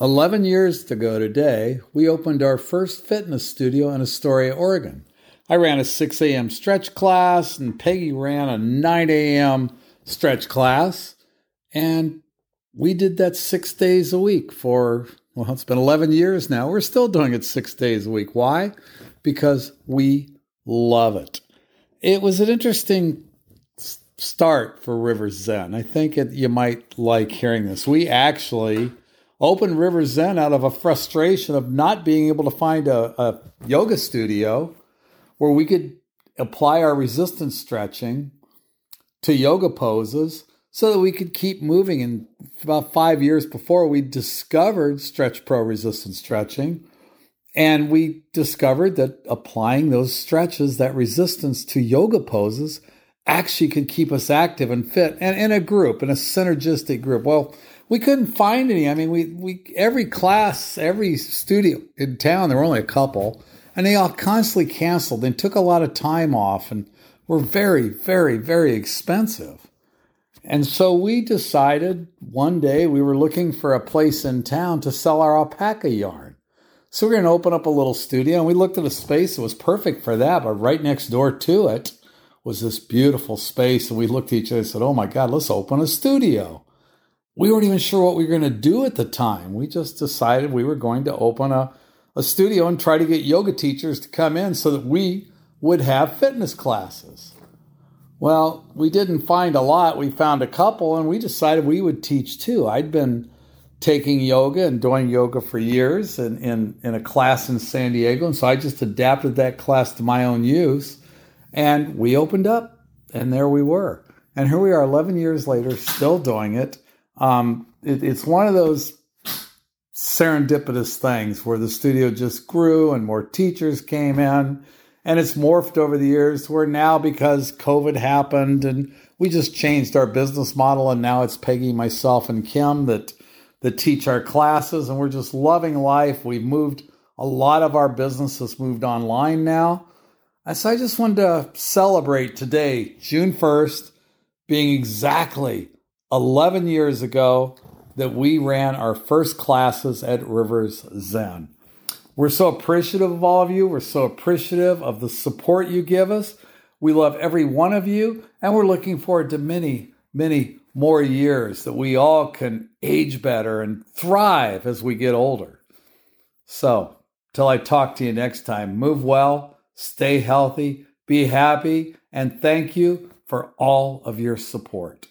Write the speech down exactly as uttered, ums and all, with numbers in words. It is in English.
eleven years ago today, we opened our first fitness studio in Astoria, Oregon. I ran a six a.m. stretch class, and Peggy ran a nine a.m. stretch class, and we did that six days a week for, well, it's been eleven years now. We're still doing it six days a week. Why? Because we love it. It was an interesting start for River Zen. I think it, you might like hearing this. We actually opened River Zen out of a frustration of not being able to find a, a yoga studio where we could apply our resistance stretching to yoga poses so that we could keep moving. And about five years before, we discovered Stretch Pro resistance stretching. And we discovered that applying those stretches, that resistance to yoga poses, actually could keep us active and fit, and in a group, in a synergistic group. Well, we couldn't find any. I mean, we, we every class, every studio in town, there were only a couple, and they all constantly canceled and took a lot of time off and were very, very, very expensive. And so we decided one day we were looking for a place in town to sell our alpaca yarn. So we we're going to open up a little studio, and we looked at a space that was perfect for that, but right next door to it was this beautiful space, and we looked at each other and said, oh my God, let's open a studio. We weren't even sure what we were going to do at the time. We just decided we were going to open a, a studio and try to get yoga teachers to come in so that we would have fitness classes. Well, we didn't find a lot. We found a couple, and we decided we would teach too. I'd been taking yoga and doing yoga for years in, in, in a class in San Diego, and so I just adapted that class to my own use. And we opened up, and there we were. And here we are eleven years later, still doing it. Um, it it's one of those serendipitous things where the studio just grew and more teachers came in. And it's morphed over the years where now, because COVID happened and we just changed our business model, and now it's Peggy, myself, and Kim that, that teach our classes. And we're just loving life. We've moved. A lot of our business has moved online now. So I just wanted to celebrate today, June first, being exactly eleven years ago that we ran our first classes at River Zen. We're so appreciative of all of you. We're so appreciative of the support you give us. We love every one of you, and we're looking forward to many, many more years that we all can age better and thrive as we get older. So, till I talk to you next time, move well. Stay healthy, be happy, and thank you for all of your support.